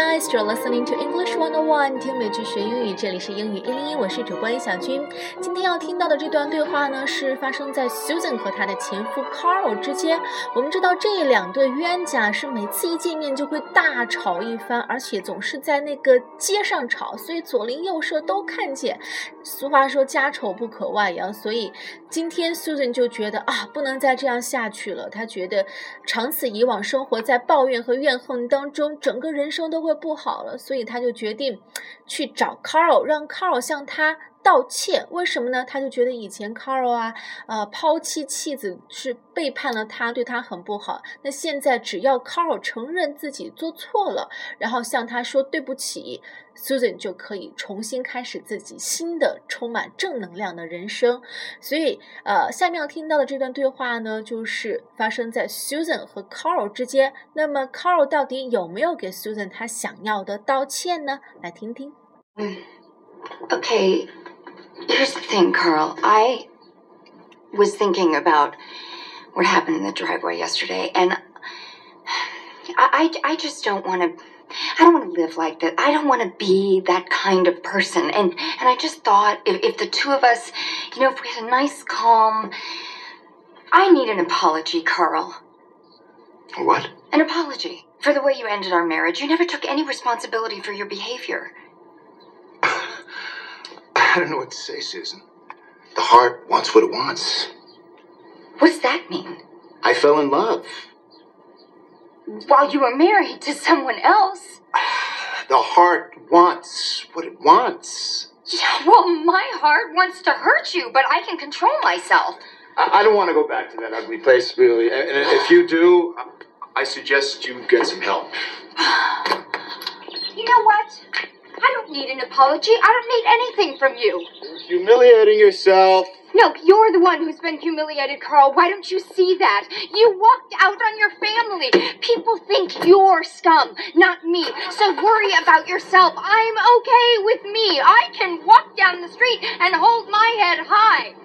guys, you're listening to English 101. 听美剧学英语，这里是英语101，我是主播小军。今天要听到的这段对话呢，是发生在 Susan 和她的前夫 Carl 之间。我们知道这两对冤家是每次一见面就会大吵一番，而且总是在那个街上吵，所以左邻右舍都看见。俗话说家丑不可外扬，所以今天 Susan 就觉得不能再这样下去了。她觉得长此以往，生活在抱怨和怨恨当中，整个人生都会不好了，所以他就决定去找 Carl， 让 Carl 向他道歉。为什么呢？他就觉得以前 Carl 抛弃妻子是背叛了他，对他很不好。那现在只要 Carl 承认自己做错了，然后向他说对不起， Susan 就可以重新开始自己新的充满正能量的人生。所以下面要听到的这段对话呢，就是发生在 Susan 和 Carl 之间。那么 Carl 到底有没有给 Susan 他想要的道歉呢？来听听。Okay.Here's the thing, Carl. I was thinking about what happened in the driveway yesterday, and I just don't want to. I don't want to live like that. I don't want to be that kind of person. And I just thought if the two of us, you know, if we had a nice calm, I need an apology, Carl. A what? An apology for the way you ended our marriage. You never took any responsibility for your behavior.I don't know what to say, Susan. The heart wants what it wants. What does that mean? I fell in love. While you were married to someone else? The heart wants what it wants. Yeah, well, my heart wants to hurt you, but I can control myself. I don't want to go back to that ugly place, really. And if you do, I suggest you get some help. You know what?I don't need an apology. I don't need anything from you. You're humiliating yourself. No, you're the one who's been humiliated, Carl. Why don't you see that? You walked out on your family. People think you're scum, not me. So worry about yourself. I'm okay with me. I can walk down the street and hold my head high.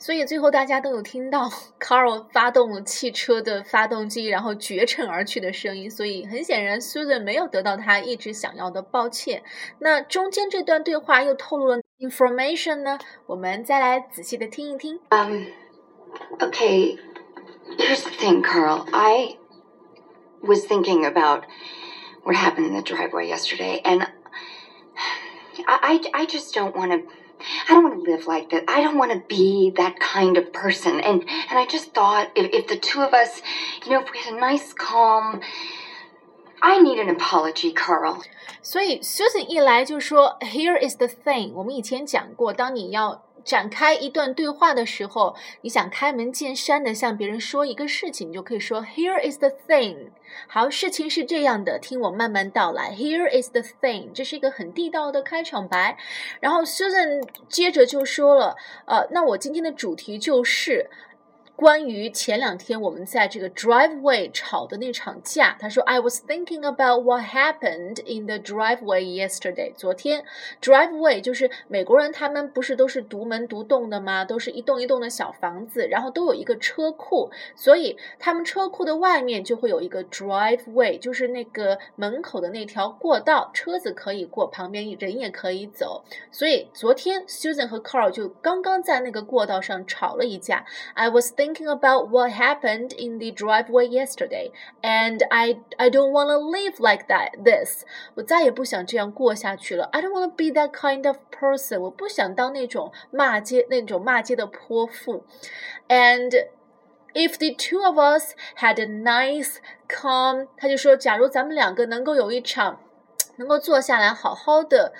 所以最后大家都有听到 Carl 发动汽车的发动机然后绝尘而去的声音，所以很显然 Susan 没有得到他一直想要的抱歉。那中间这段对话又透露了 information 呢，我们再来仔细的听一听。Okay, here's the thing, Carl. I was thinking about what happened in the driveway yesterday, and I just don't want to...I don't want to live like that. I don't want to be that kind of person. And I just thought if the two of us, you know, if we had a nice calm, I need an apology, Carl. 所以 Susan 一来就说 Here is the thing. 我们以前讲过，当你要展开一段对话的时候，你想开门见山的向别人说一个事情，你就可以说 Here is the thing。 好，事情是这样的，听我慢慢道来。 Here is the thing， 这是一个很地道的开场白。然后 Susan 接着就说了那我今天的主题就是关于前两天我们在这个 driveway 吵的那场架。他说 I was thinking about what happened in the driveway yesterday. 昨天 driveway 就是美国人他们不是都是独门独栋的吗，都是一栋一栋的小房子，然后都有一个车库，所以他们车库的外面就会有一个 driveway， 就是那个门口的那条过道，车子可以过，旁边人也可以走。所以昨天 Susan 和 Carl 就刚刚在那个过道上吵了一架。 I was thinking about what happened in the driveway yesterday, and I don't want to live like this. 我再也不想这样过下去了。 I don't want to be that kind of person. 我不想当那种骂街的泼妇。 And if the two of us had a nice calm, 他就说假如咱们两个能够有一场能够坐下来好好的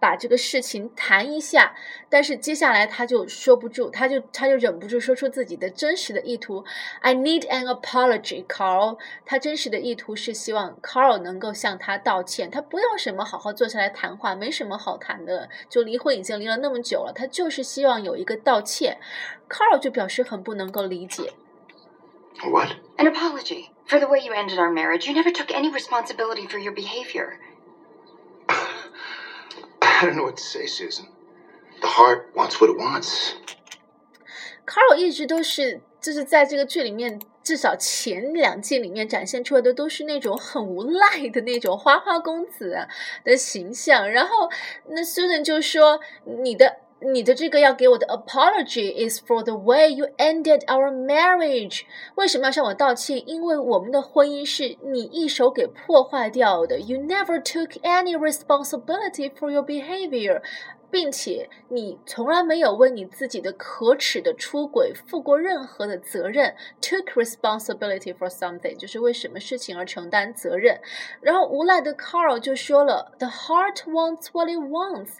把这个事情谈一下，但是接下来他就说不住，他就忍不住说出自己的真实的意图。 I need an apology, Carl. 他真实的意图是希望 Carl 能够向他道歉，他不要什么好好坐下来谈话，没什么好谈的，就离婚已经离了那么久了，他就是希望有一个道歉。 Carl 就表示很不能够理解。 What? An apology for the way you ended our marriage. You never took any responsibility for your behavior.I don't know what to say, Susan. The heart wants what it wants. Carl 一直都是就是在这个剧里面至少前两季里面展现出来的都是那种很无赖的那种花花公子的形象，然后那 Susan 就说你的这个要给我的 apology is for the way you ended our marriage， 为什么要向我道歉？因为我们的婚姻是你一手给破坏掉的， you never took any responsibility for your behavior， 并且你从来没有为你自己的可耻的出轨负过任何的责任， took responsibility for something 就是为什么事情而承担责任。然后无赖的 Carl 就说了 The heart wants what it wants，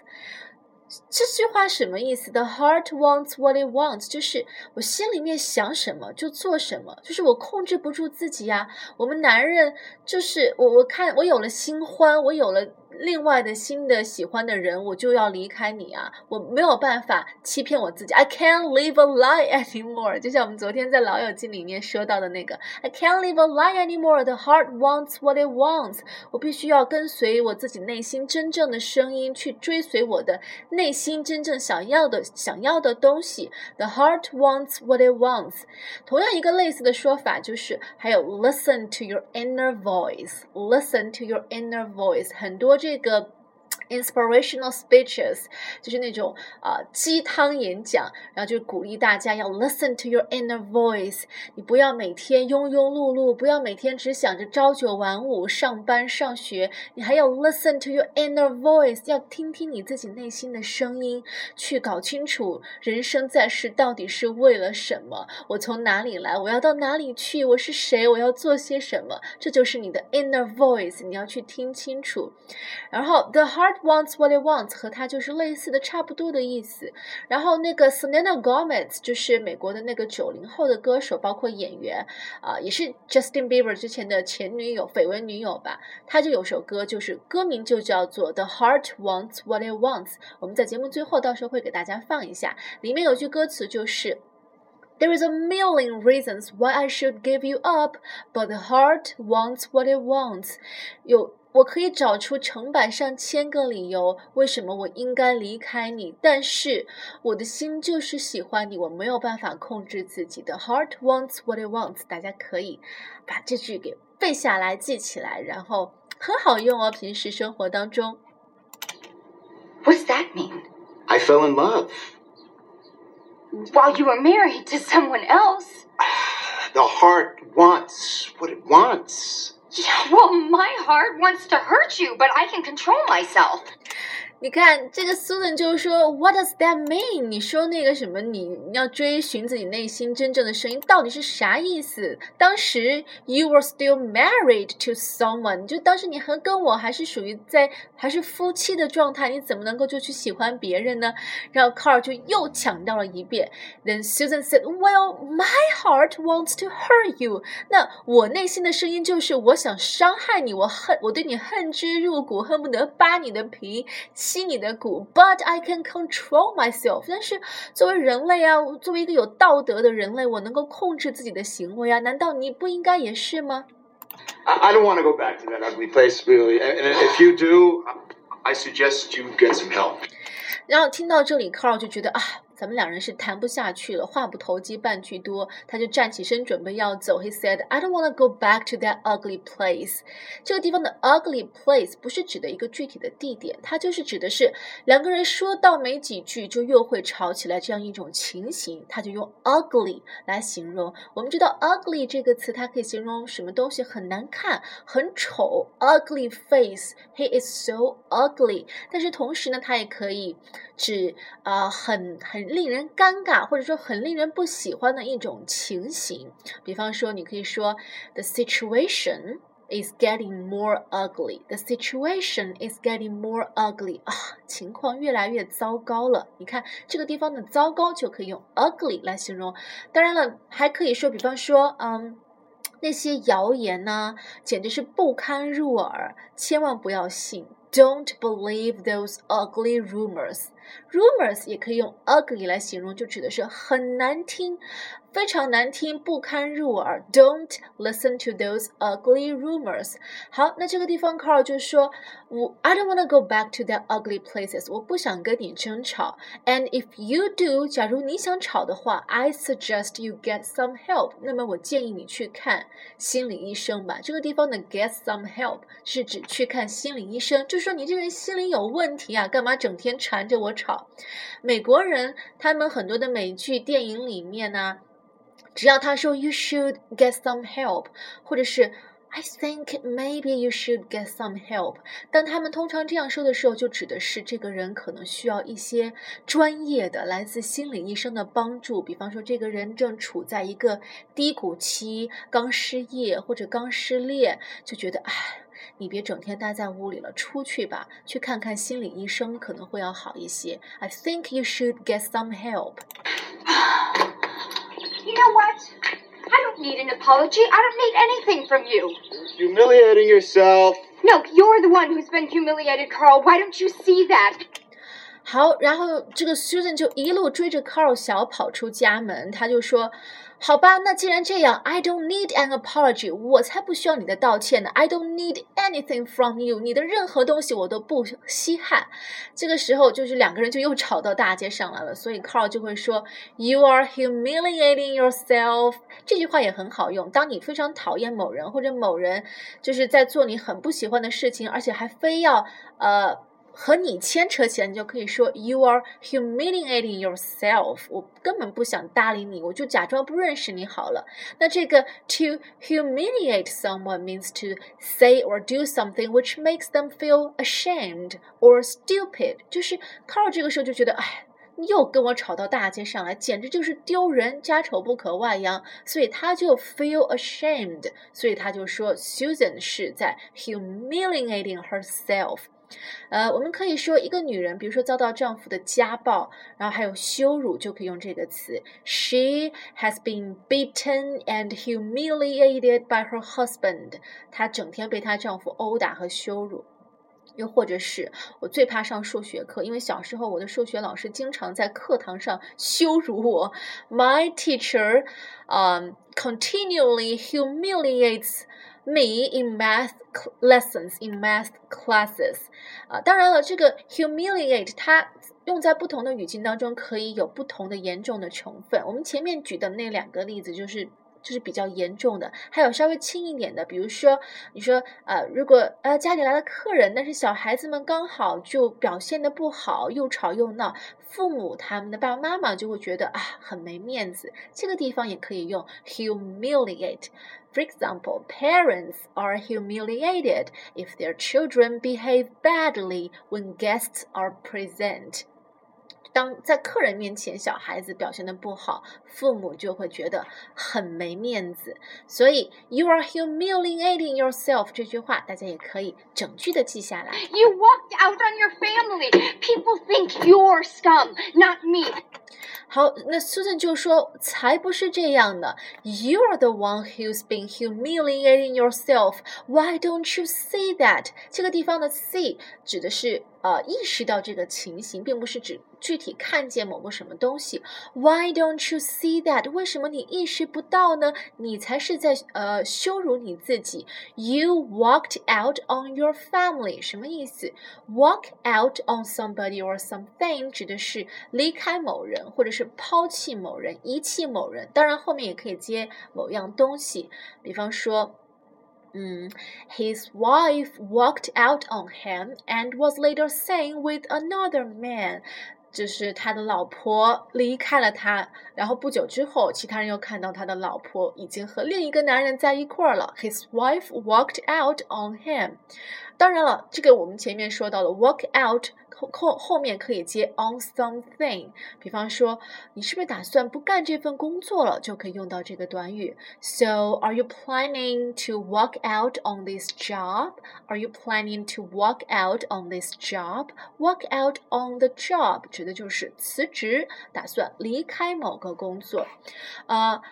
这句话什么意思？ The heart wants what it wants， 就是我心里面想什么就做什么，就是我控制不住自己啊。我们男人就是我看我有了新欢，我有了另外的新的喜欢的人，我就要离开你啊，我没有办法欺骗我自己， I can't live a lie anymore， 就像我们昨天在老友记里面说到的那个 I can't live a lie anymore， The heart wants what it wants， 我必须要跟随我自己内心真正的声音，去追随我的内心真正想要的东西， The heart wants what it wants。 同样一个类似的说法就是还有 Listen to your inner voice， Listen to your inner voice， 很多这个 inspirational speeches 就是那种鸡汤演讲，然后就鼓励大家要 listen to your inner voice， 你不要每天庸庸碌碌，不要每天只想着朝九晚五上班上学，你还要 listen to your inner voice， 要听听你自己内心的声音，去搞清楚人生在世到底是为了什么，我从哪里来，我要到哪里去，我是谁，我要做些什么，这就是你的 inner voice， 你要去听清楚。然后 The heart wants what it wants 和它就是类似的差不多的意思。然后那个 Selena Gomez 就是美国的那个90后的歌手，包括演员也是 Justin Bieber 之前的前女友绯闻女友吧，她就有首歌，就是歌名就叫做 The heart wants what it wants， 我们在节目最后到时候会给大家放一下，里面有句歌词就是There is a million reasons why I should give you up, but the heart wants what it wants. 我可以找出成百上千个理由，为什么我应该离开你，但是我的心就是喜欢你，我没有办法控制自己的 heart wants what it wants。 大家可以把这句给背下来记起来，然后很好用哦，平时生活当中。 What's that mean? I fell in love.While you were married to someone else. The heart wants what it wants. Yeah, well, my heart wants to hurt you, but I can control myself.你看这个 Susan 就说 What does that mean？ 你说那个什么你要追寻自己内心真正的声音到底是啥意思？当时 You were still married to someone， 就当时你还跟我还是属于在还是夫妻的状态，你怎么能够就去喜欢别人呢？然后 Carl 就又强调了一遍 Then Susan said Well my heart wants to hurt you， 那我内心的声音就是我想伤害你，我对你恨之入骨，恨不得扒你的皮吸你的骨 ，but I can control myself。但是作为人类啊，作为一个有道德的人类，我能够控制自己的行为啊。难道你不应该也是吗 ？I don't want to go back to that ugly place, really. And if you do, I suggest you get some help. 然后听到这里 ，Carl 就觉得啊。咱们两人是谈不下去了，话不投机半句多，他就站起身准备要走。 He said, I don't want to go back to that ugly place。 这个地方的 ugly place 不是指的一个具体的地点，它就是指的是两个人说到没几句就又会吵起来这样一种情形，他就用 ugly 来形容。我们知道 ugly 这个词它可以形容什么东西很难看很丑， ugly face, he is so ugly。 但是同时呢，它也可以指很令人尴尬，或者说很令人不喜欢的一种情形。比方说你可以说 The situation is getting more ugly. The situation is getting more ugly. 情况越来越糟糕了。你看这个地方的糟糕就可以用 ugly 来形容。当然了还可以说比方说那些谣言呢简直是不堪入耳，千万不要信。Don't believe those ugly rumors. Rumors 也可以用 ugly 来形容，就指的是很难听，非常难听，不堪入耳。Don't listen to those ugly rumors。 好，那这个地方 Carl 就说 I don't want to go back to that ugly places， 我不想跟你争吵。 And if you do， 假如你想吵的话， I suggest you get some help， 那么我建议你去看心理医生吧。这个地方的 get some help 是指去看心理医生，就说你这个人心理有问题啊，干嘛整天缠着我吵。美国人他们很多的美剧电影里面呢，只要他说 you should get some help， 或者是 I think maybe you should get some help， 当他们通常这样说的时候，就指的是这个人可能需要一些专业的来自心理医生的帮助，比方说这个人正处在一个低谷期，刚失业或者刚失恋，就觉得你别整天待在屋里了，出去吧，去看看心理医生可能会要好一些。 I think you should get some help. You know what? I don't need an apology. I don't need anything from you. You're humiliating yourself. No, you're the one who's been humiliated, Carl. Why don't you see that?好，然后这个 Susan 就一路追着 Carl 小跑出家门，他就说好吧，那既然这样 I don't need an apology， 我才不需要你的道歉呢。 I don't need anything from you， 你的任何东西我都不稀罕。这个时候就是两个人就又吵到大街上来了，所以 Carl 就会说 You are humiliating yourself。 这句话也很好用，当你非常讨厌某人，或者某人就是在做你很不喜欢的事情，而且还非要和你牵扯起来，你就可以说 You are humiliating yourself， 我根本不想搭理你，我就假装不认识你好了。那这个 to humiliate someone means to say or do something which makes them feel ashamed or stupid， 就是 Carl 这个时候就觉得你又跟我吵到大街上来，简直就是丢人，家丑不可外扬，所以他就 feel ashamed， 所以他就说 Susan 是在 humiliating herself。我们可以说一个女人比如说遭到丈夫的家暴，然后还有羞辱，就可以用这个词 She has been beaten and humiliated by her husband， 她整天被她丈夫殴打和羞辱。又或者是我最怕上数学课，因为小时候我的数学老师经常在课堂上羞辱我。 My teacher continually humiliates me in math lessons, in math classes。 当然了，这个 humiliate 它用在不同的语境当中可以有不同的严重的成分。我们前面举的那两个例子就是比较严重的，还有稍微轻一点的，比如说你说如果家里来了客人，但是小孩子们刚好就表现得不好，又吵又闹，父母他们的爸爸妈妈就会觉得很没面子，这个地方也可以用 humiliate。 For example, parents are humiliated if their children behave badly when guests are present。当在客人面前小孩子表现得不好，父母就会觉得很没面子。所以 You are humiliating yourself 这句话大家也可以整句的记下来。 You walked out on your family. People think you're scum, not me. 好，那 Susan 就说才不是这样的， You are the one who's been humiliating yourself. Why don't you see that? 这个地方的 see 指的是意识到这个情形，并不是指具体看见某个什么东西。 Why don't you see that? 为什么你意识不到呢？你才是在羞辱你自己。 You walked out on your family 什么意思？ Walk out on somebody or something 指的是离开某人，或者是抛弃某人，遗弃某人，当然后面也可以接某样东西，比方说His wife walked out on him and was later seen with another man. 就是他的老婆离开了他，然后不久之后其他人又看到他的老婆已经和另一个男人在一块了。 His wife walked out on him. 当然了，这个我们前面说到了 walk out 后面可以接 on something， 比方说你是不是打算不干这份工作了，就可以用到这个短语。 So are you planning to walk out on this job? Are you planning to walk out on this job? Walk out on the job 指的就是辞职，打算离开某个工作。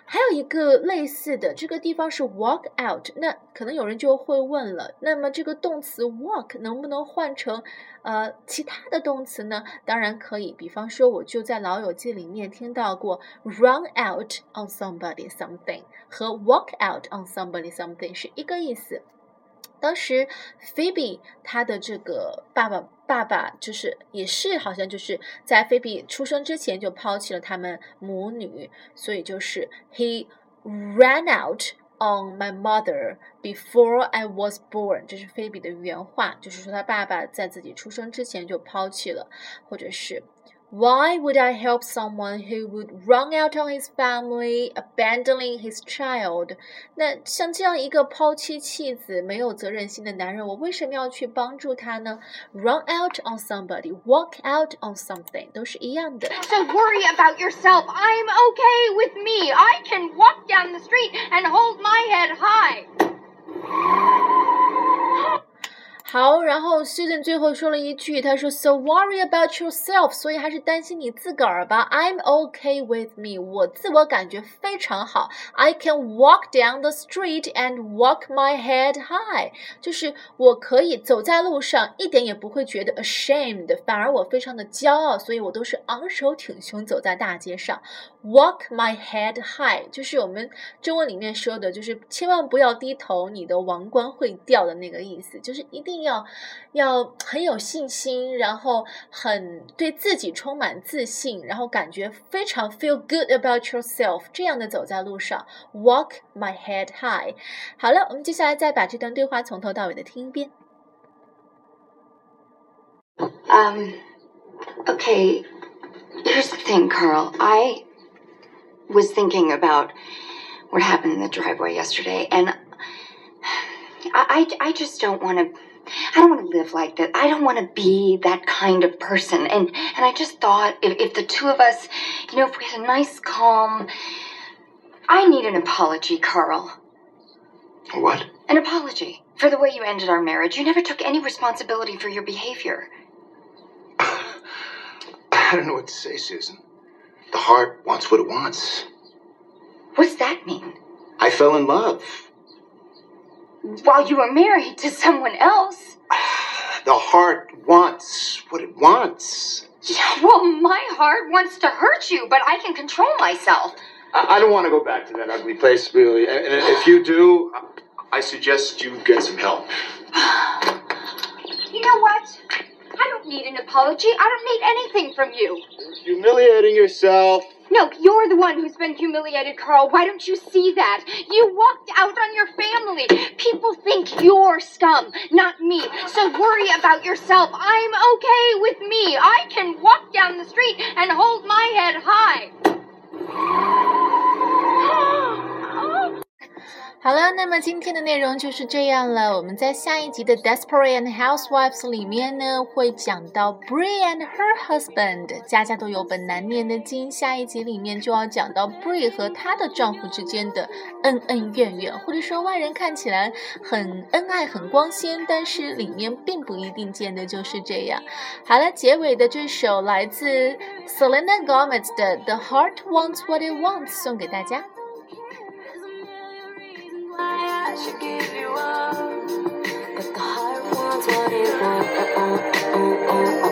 还有一个类似的，这个地方是 walk out， 那可能有人就会问了，那么这个动词 walk 能不能换成其他的动词呢？当然可以，比方说我就在老友记里面听到过 run out on somebody something 和 walk out on somebody something 是一个意思。当时 Phoebe 她的这个爸爸就是也是好像就是在 Phoebe 出生之前就抛弃了他们母女，所以就是 he ran out on my mother before I was born， 这是 Phoebe 的原话，就是说他爸爸在自己出生之前就抛弃了。或者是 Why would I help someone who would run out on his family, abandoning his child? 那像这样一个抛弃妻子、没有责任心的男人，我为什么要去帮助他呢？ Run out on somebody, walk out on something 都是一样的。So worry about yourself. I'm okay with me. I can walk down the street and hold my head high.好，然后 Susan 最后说了一句，她说 So worry about yourself， 所以还是担心你自个儿吧。 I'm okay with me， 我自我感觉非常好。 I can walk down the street and walk my head high， 就是我可以走在路上一点也不会觉得 ashamed， 反而我非常的骄傲，所以我都是昂首挺胸走在大街上。 Walk my head high 就是我们中文里面说的，就是千万不要低头，你的王冠会掉的那个意思，就是一定要很有信心，然后很对自己充满自信，然后感觉非常 feel good about yourself， 这样的走在路上 walk my head high。 好了，我们接下来再把这段对话从头到尾的听一遍。Okay, here's the thing, Carl. I was thinking about what happened in the driveway yesterday, and I just don't want to...I don't want to live like that. I don't want to be that kind of person. And I just thought if the two of us, you know, if we had a nice calm... I need an apology, Carl. A what? An apology for the way you ended our marriage. You never took any responsibility for your behavior. I don't know what to say, Susan. The heart wants what it wants. What does that mean? I fell in love.While you were married to someone else. The heart wants what it wants. Yeah, well, my heart wants to hurt you, but I can control myself. I don't want to go back to that ugly place, really. And if you do, I suggest you get some help. You know what? I don't need an apology. I don't need anything from you. You're humiliating yourself.No, you're the one who's been humiliated, Carl. Why don't you see that? You walked out on your family. People think you're scum, not me. So worry about yourself. I'm okay with me. I can walk down the street and hold my head high. 好了，那么今天的内容就是这样了。我们在下一集的 Desperate Housewives 里面呢，会讲到 Bree and her husband， 家家都有本难念的经。下一集里面就要讲到 Bree 和她的丈夫之间的恩恩怨怨，或者说外人看起来很恩爱很光鲜，但是里面并不一定见的就是这样。好了，结尾的这首来自 Selena Gomez 的 The Heart Wants What It Wants 送给大家。I should give you up, but the heart wants what it wants.